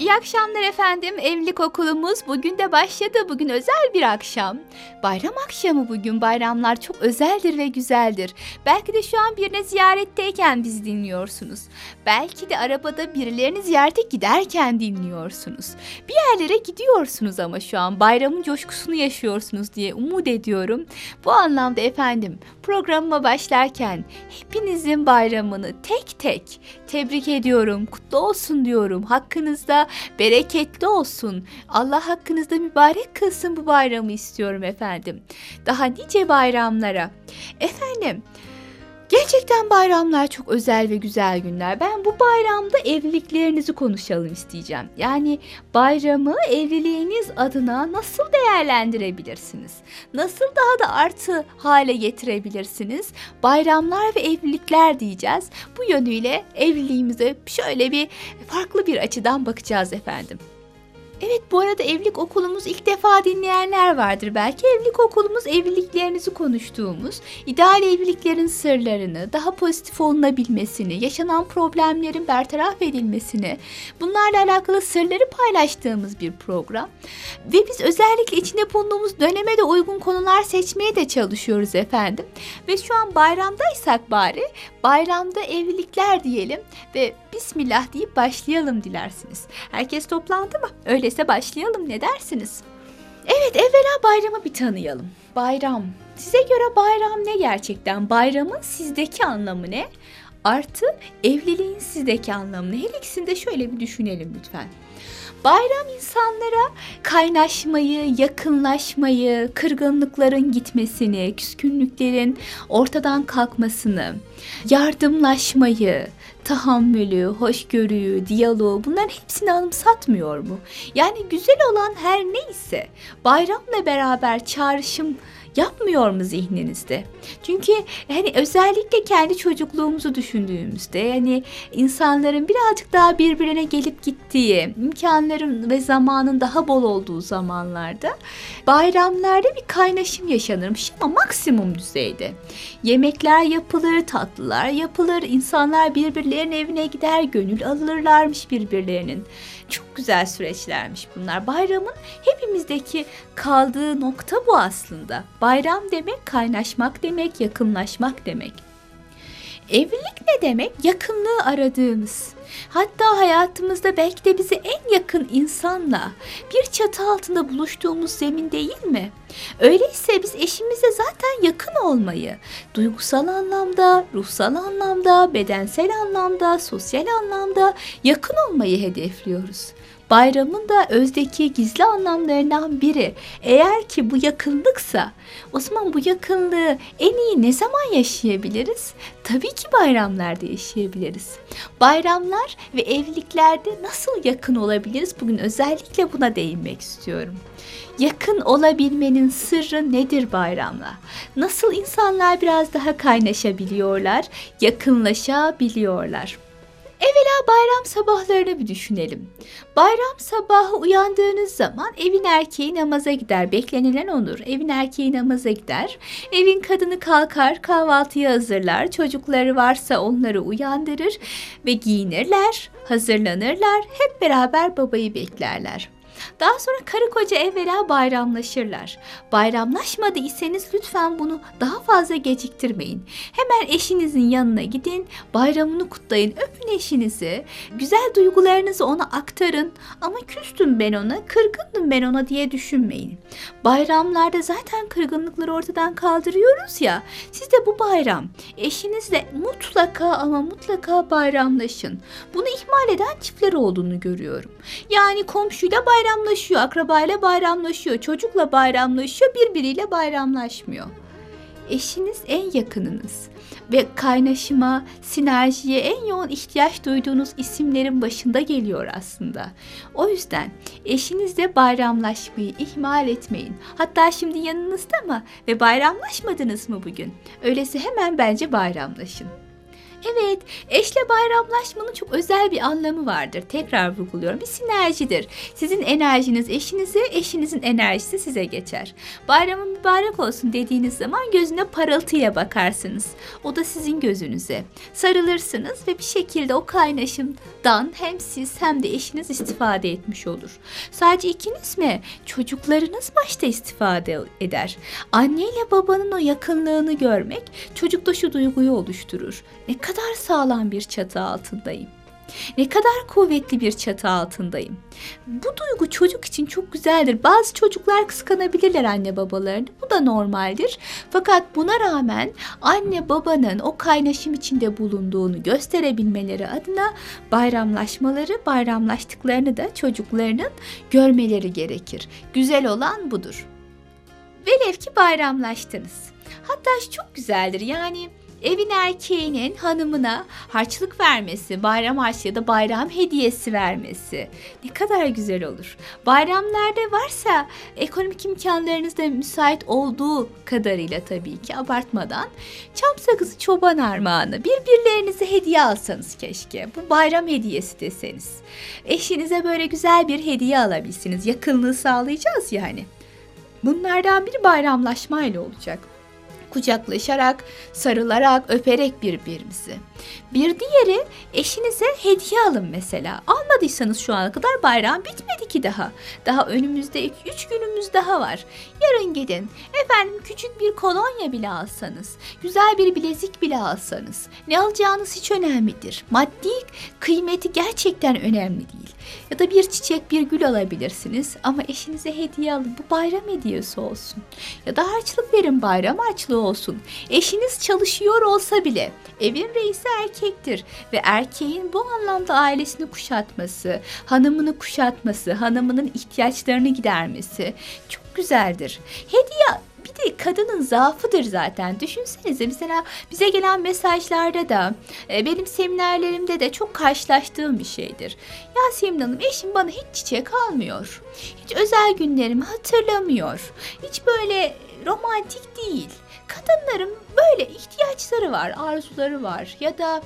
İyi akşamlar efendim. Evlilik okulumuz bugün de başladı. Bugün özel bir akşam. Bayram akşamı bugün. Bayramlar çok özeldir ve güzeldir. Belki de şu an birine ziyaretteyken bizi dinliyorsunuz. Belki de arabada birilerini ziyarete giderken dinliyorsunuz. Bir yerlere gidiyorsunuz ama şu an bayramın coşkusunu yaşıyorsunuz diye umut ediyorum. Bu anlamda efendim programıma başlarken hepinizin bayramını tek tek tebrik ediyorum. Kutlu olsun diyorum. Hakkınızda bereketli olsun. Allah hakkınızda mübarek kılsın bu bayramı istiyorum efendim. Daha nice bayramlara. Efendim, gerçekten bayramlar çok özel ve güzel günler. Ben bu bayramda evliliklerinizi konuşalım isteyeceğim. Yani bayramı evliliğiniz adına nasıl değerlendirebilirsiniz? Nasıl daha da artı hale getirebilirsiniz? Bayramlar ve evlilikler diyeceğiz. Bu yönüyle evliliğimize şöyle bir farklı bir açıdan bakacağız efendim. Evet, bu arada evlilik okulumuz ilk defa dinleyenler vardır. Belki evlilik okulumuz evliliklerinizi konuştuğumuz, ideal evliliklerin sırlarını, daha pozitif olunabilmesini, yaşanan problemlerin bertaraf edilmesini, bunlarla alakalı sırları paylaştığımız bir program. Ve biz özellikle içinde bulunduğumuz döneme de uygun konular seçmeye de çalışıyoruz efendim. Ve şu an bayramdaysak bari bayramda evlilikler diyelim ve bismillah deyip başlayalım dilersiniz. Herkes toplandı mı? Öyleyse başlayalım, ne dersiniz? Evet, evvela bayramı bir tanıyalım. Bayram. Size göre bayram ne gerçekten? Bayramın sizdeki anlamı ne? Artı evliliğin sizdeki anlamı ne? Her ikisini de şöyle bir düşünelim lütfen. Bayram insanlara kaynaşmayı, yakınlaşmayı, kırgınlıkların gitmesini, küskünlüklerin ortadan kalkmasını, yardımlaşmayı, tahammülü, hoşgörüyü, diyaloğu, bunların hepsini anımsatmıyor mu? Yani güzel olan her neyse bayramla beraber çağrışım yapmıyor mu zihninizde? Çünkü hani özellikle kendi çocukluğumuzu düşündüğümüzde yani insanların birazcık daha birbirine gelip gittiği, imkanların ve zamanın daha bol olduğu zamanlarda bayramlarda bir kaynaşım yaşanırmış ama maksimum düzeyde. Yemekler yapılır, tatlılar yapılır, insanlar birbirlerinin evine gider, gönül alırlarmış birbirlerinin. Çok güzel süreçlermiş bunlar. Bayramın hepimizdeki kaldığı nokta bu aslında. Bayram demek kaynaşmak demek, yakınlaşmak demek. Evlilik ne demek? Yakınlığı aradığımız. Hatta hayatımızda belki de bize en yakın insanla bir çatı altında buluştuğumuz zemin değil mi? Öyleyse biz eşimize zaten yakın olmayı duygusal anlamda, ruhsal anlamda, bedensel anlamda, sosyal anlamda yakın olmayı hedefliyoruz. Bayramın da özdeki gizli anlamlarından biri. Eğer ki bu yakınlıksa, o zaman bu yakınlığı en iyi ne zaman yaşayabiliriz? Tabii ki bayramlarda yaşayabiliriz. Bayramlar ve evliliklerde nasıl yakın olabiliriz? Bugün özellikle buna değinmek istiyorum. Yakın olabilmenin sırrı nedir bayramla? Nasıl insanlar biraz daha kaynaşabiliyorlar, yakınlaşabiliyorlar? Evvela bayram sabahlarını bir düşünelim. Bayram sabahı uyandığınız zaman evin erkeği namaza gider. Beklenilen olur. Evin erkeği namaza gider. Evin kadını kalkar, kahvaltıyı hazırlar. Çocukları varsa onları uyandırır ve giyinirler, hazırlanırlar. Hep beraber babayı beklerler. Daha sonra karı koca evvela bayramlaşırlar. Bayramlaşmadıysanız lütfen bunu daha fazla geciktirmeyin. Hemen eşinizin yanına gidin, bayramını kutlayın, öpün eşinizi, güzel duygularınızı ona aktarın. Ama küstüm ben ona, kırgındım ben ona diye düşünmeyin. Bayramlarda zaten kırgınlıkları ortadan kaldırıyoruz ya, siz de bu bayram eşinizle mutlaka ama mutlaka bayramlaşın. Bunu ihmal eden çiftler olduğunu görüyorum. Yani komşuyla bayramlaşıyor, akrabayla bayramlaşıyor, çocukla bayramlaşıyor, birbiriyle bayramlaşmıyor. Eşiniz en yakınınız ve kaynaşıma, sinerjiye en yoğun ihtiyaç duyduğunuz isimlerin başında geliyor aslında. O yüzden eşinizle bayramlaşmayı ihmal etmeyin. Hatta şimdi yanınızda mı ve bayramlaşmadınız mı bugün? Öyleyse hemen bence bayramlaşın. Evet, eşle bayramlaşmanın çok özel bir anlamı vardır. Tekrar vurguluyorum, bir sinerjidir. Sizin enerjiniz eşinize, eşinizin enerjisi size geçer. Bayramın mübarek olsun dediğiniz zaman gözüne parıltıya bakarsınız. O da sizin gözünüze. Sarılırsınız ve bir şekilde o kaynaşımdan hem siz hem de eşiniz istifade etmiş olur. Sadece ikiniz mi? Çocuklarınız başta istifade eder. Anneyle babanın o yakınlığını görmek çocukta şu duyguyu oluşturur. Ne kadar sağlam bir çatı altındayım. Ne kadar kuvvetli bir çatı altındayım. Bu duygu çocuk için çok güzeldir. Bazı çocuklar kıskanabilirler anne babalarını. Bu da normaldir. Fakat buna rağmen anne babanın o kaynaşım içinde bulunduğunu gösterebilmeleri adına bayramlaşmaları, bayramlaştıklarını da çocuklarının görmeleri gerekir. Güzel olan budur. Velev ki bayramlaştınız. Hatta çok güzeldir yani... Evin erkeğinin hanımına harçlık vermesi, bayram harçlığı ya da bayram hediyesi vermesi ne kadar güzel olur. Bayramlarda varsa ekonomik imkanlarınız da müsait olduğu kadarıyla tabii ki abartmadan çam sakızı çoban armağanı birbirlerinize hediye alsanız keşke. Bu bayram hediyesi deseniz. Eşinize böyle güzel bir hediye alabilsiniz. Yakınlığı sağlayacağız yani. Bunlardan biri bayramlaşmayla olacak. Kucaklaşarak, sarılarak, öperek birbirimizi. Bir diğeri eşinize hediye alın mesela. Almadıysanız şu ana kadar bayram bitmedi ki daha. Daha önümüzde 3 günümüz daha var. Yarın gidin. Efendim küçük bir kolonya bile alsanız, güzel bir bilezik bile alsanız, ne alacağınız hiç önemlidir. Maddi kıymeti gerçekten önemli değil. Ya da bir çiçek, bir gül alabilirsiniz ama eşinize hediye alın. Bu bayram hediyesi olsun. Ya da harçlık verin, bayram harçlığı olsun. Eşiniz çalışıyor olsa bile evin reisi erkektir ve erkeğin bu anlamda ailesini kuşatması, hanımını kuşatması, hanımının ihtiyaçlarını gidermesi çok güzeldir. Hediye bir de kadının zaafıdır zaten. Düşünsenize mesela bize gelen mesajlarda da benim seminerlerimde de çok karşılaştığım bir şeydir. Yasemin Hanım, eşim bana hiç çiçek almıyor. Hiç özel günlerimi hatırlamıyor. Hiç böyle romantik değil. Kadınların böyle ihtiyaçları var, arzuları var ya da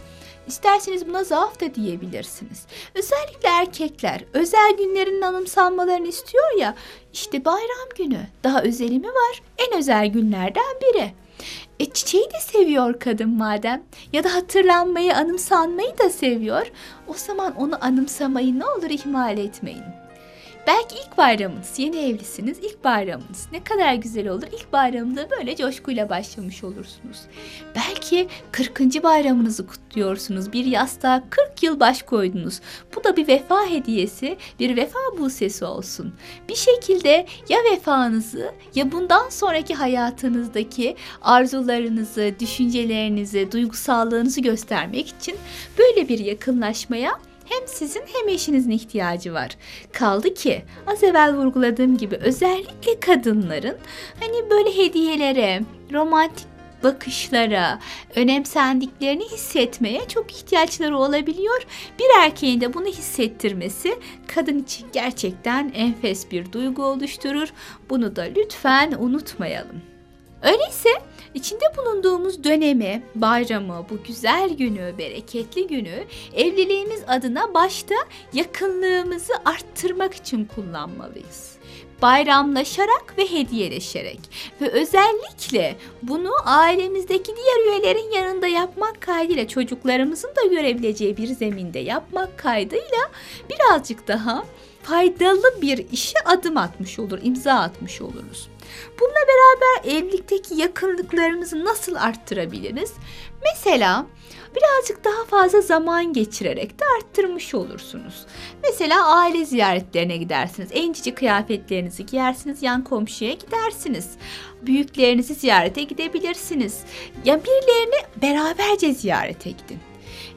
isterseniz buna zaaf da diyebilirsiniz. Özellikle erkekler özel günlerinin anımsanmalarını istiyor ya, işte bayram günü daha özeli mi var? En özel günlerden biri. Çiçeği de seviyor kadın madem ya da hatırlanmayı, anımsanmayı da seviyor. O zaman onu anımsamayı ne olur ihmal etmeyin. Belki ilk bayramınız, yeni evlisiniz, ilk bayramınız. Ne kadar güzel olur, ilk bayramınıza böyle coşkuyla başlamış olursunuz. Belki 40. bayramınızı kutluyorsunuz, bir yastığa 40 yıl baş koydunuz. Bu da bir vefa hediyesi, bir vefa busesi olsun. Bir şekilde ya vefanızı ya bundan sonraki hayatınızdaki arzularınızı, düşüncelerinizi, duygusallığınızı göstermek için böyle bir yakınlaşmaya hem sizin hem eşinizin ihtiyacı var. Kaldı ki az evvel vurguladığım gibi özellikle kadınların hani böyle hediyelere, romantik bakışlara, önemsendiklerini hissetmeye çok ihtiyaçları olabiliyor. Bir erkeğin de bunu hissettirmesi kadın için gerçekten enfes bir duygu oluşturur. Bunu da lütfen unutmayalım. Öyleyse içinde bulunduğumuz dönemi, bayramı, bu güzel günü, bereketli günü evliliğimiz adına başta yakınlığımızı arttırmak için kullanmalıyız. Bayramlaşarak ve hediyeleşerek ve özellikle bunu ailemizdeki diğer üyelerin yanında yapmak kaydıyla, çocuklarımızın da görebileceği bir zeminde yapmak kaydıyla birazcık daha faydalı bir işe adım atmış olur, imza atmış oluruz. Bununla beraber evlilikteki yakınlıklarımızı nasıl arttırabiliriz? Mesela birazcık daha fazla zaman geçirerek de arttırmış olursunuz. Mesela aile ziyaretlerine gidersiniz. En cici kıyafetlerinizi giyersiniz, yan komşuya gidersiniz. Büyüklerinizi ziyarete gidebilirsiniz. Ya birilerini beraberce ziyarete gidin.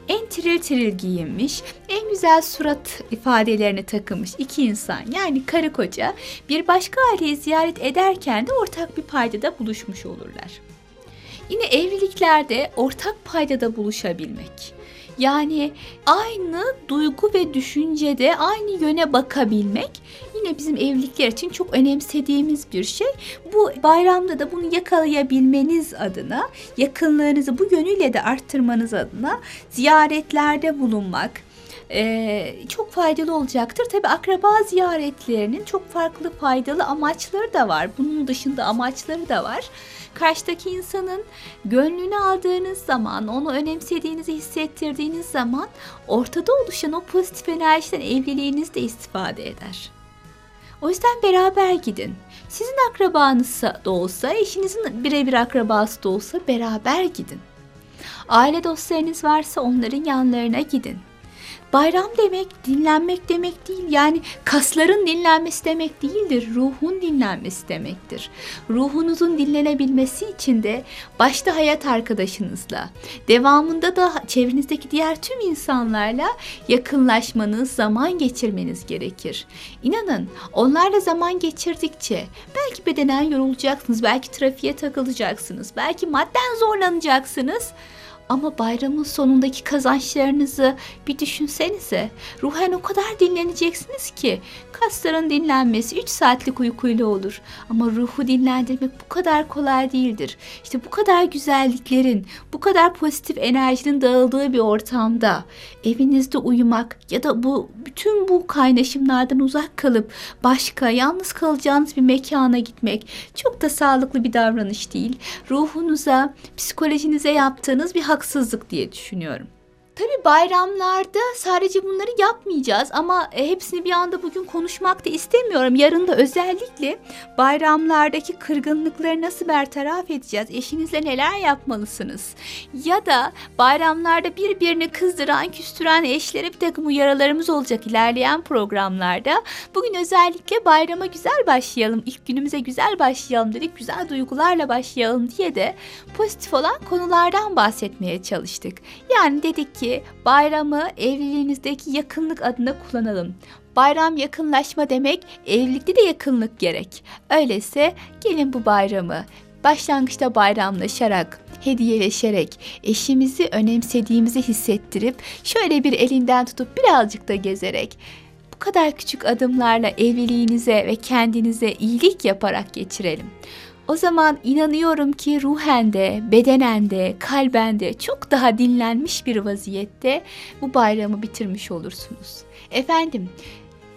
En tiril tiril giyinmiş, en güzel surat ifadelerini takınmış iki insan, yani karı koca, bir başka aileyi ziyaret ederken de ortak bir paydada buluşmuş olurlar. Yine evliliklerde ortak paydada buluşabilmek. Yani aynı duygu ve düşüncede aynı yöne bakabilmek yine ve bizim evlilikler için çok önemsediğimiz bir şey. Bu bayramda da bunu yakalayabilmeniz adına, yakınlarınızı bu yönüyle de arttırmanız adına ziyaretlerde bulunmak çok faydalı olacaktır. Tabii akraba ziyaretlerinin çok farklı faydalı amaçları da var. Bunun dışında amaçları da var. Karşıdaki insanın gönlünü aldığınız zaman, onu önemsediğinizi hissettirdiğiniz zaman ortada oluşan o pozitif enerjiden evliliğiniz de istifade eder. O yüzden beraber gidin. Sizin akrabanız da olsa, eşinizin birebir akrabası da olsa beraber gidin. Aile dostlarınız varsa onların yanlarına gidin. Bayram demek dinlenmek demek değil. Yani kasların dinlenmesi demek değildir. Ruhun dinlenmesi demektir. Ruhunuzun dinlenebilmesi için de başta hayat arkadaşınızla, devamında da çevrenizdeki diğer tüm insanlarla yakınlaşmanız, zaman geçirmeniz gerekir. İnanın, onlarla zaman geçirdikçe belki bedenen yorulacaksınız, belki trafiğe takılacaksınız, belki madden zorlanacaksınız. Ama bayramın sonundaki kazançlarınızı bir düşünsenize. Ruhen o kadar dinleneceksiniz ki kasların dinlenmesi 3 saatlik uykuyla olur. Ama ruhu dinlendirmek bu kadar kolay değildir. İşte bu kadar güzelliklerin, bu kadar pozitif enerjinin dağıldığı bir ortamda evinizde uyumak ya da bütün bu kaynaşımlardan uzak kalıp başka yalnız kalacağınız bir mekana gitmek çok da sağlıklı bir davranış değil. Ruhunuza, psikolojinize yaptığınız bir haksızlık diye düşünüyorum. Tabii bayramlarda sadece bunları yapmayacağız ama hepsini bir anda bugün konuşmak da istemiyorum. Yarın da özellikle bayramlardaki kırgınlıkları nasıl bertaraf edeceğiz? Eşinizle neler yapmalısınız? Ya da bayramlarda birbirini kızdıran, küstüren eşlere bir takım uyarılarımız olacak ilerleyen programlarda. Bugün özellikle bayrama güzel başlayalım, ilk günümüze güzel başlayalım dedik, güzel duygularla başlayalım diye de pozitif olan konulardan bahsetmeye çalıştık. Yani dedik ki bayramı evliliğinizdeki yakınlık adına kullanalım. Bayram yakınlaşma demek, evlilikte de yakınlık gerek. Öyleyse gelin bu bayramı başlangıçta bayramlaşarak, hediyeleşerek, eşimizi önemsediğimizi hissettirip, şöyle bir elinden tutup birazcık da gezerek, bu kadar küçük adımlarla evliliğinize ve kendinize iyilik yaparak geçirelim. O zaman inanıyorum ki ruhen de, bedenen de, kalben de çok daha dinlenmiş bir vaziyette bu bayramı bitirmiş olursunuz. Efendim,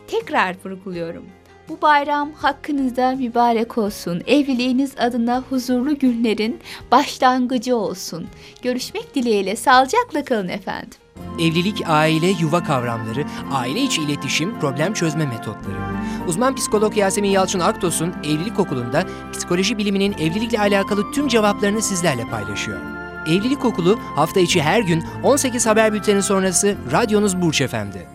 tekrar vurguluyorum. Bu bayram hakkınızda mübarek olsun. Evliliğiniz adına huzurlu günlerin başlangıcı olsun. Görüşmek dileğiyle, sağlıcakla kalın efendim. Evlilik, aile, yuva kavramları, aile içi iletişim, problem çözme metotları. Uzman psikolog Yasemin Yalçın Aktos'un Evlilik Okulu'nda psikoloji biliminin evlilikle alakalı tüm cevaplarını sizlerle paylaşıyor. Evlilik Okulu hafta içi her gün 18 haber bülteni sonrası radyonuz Burç Efendi.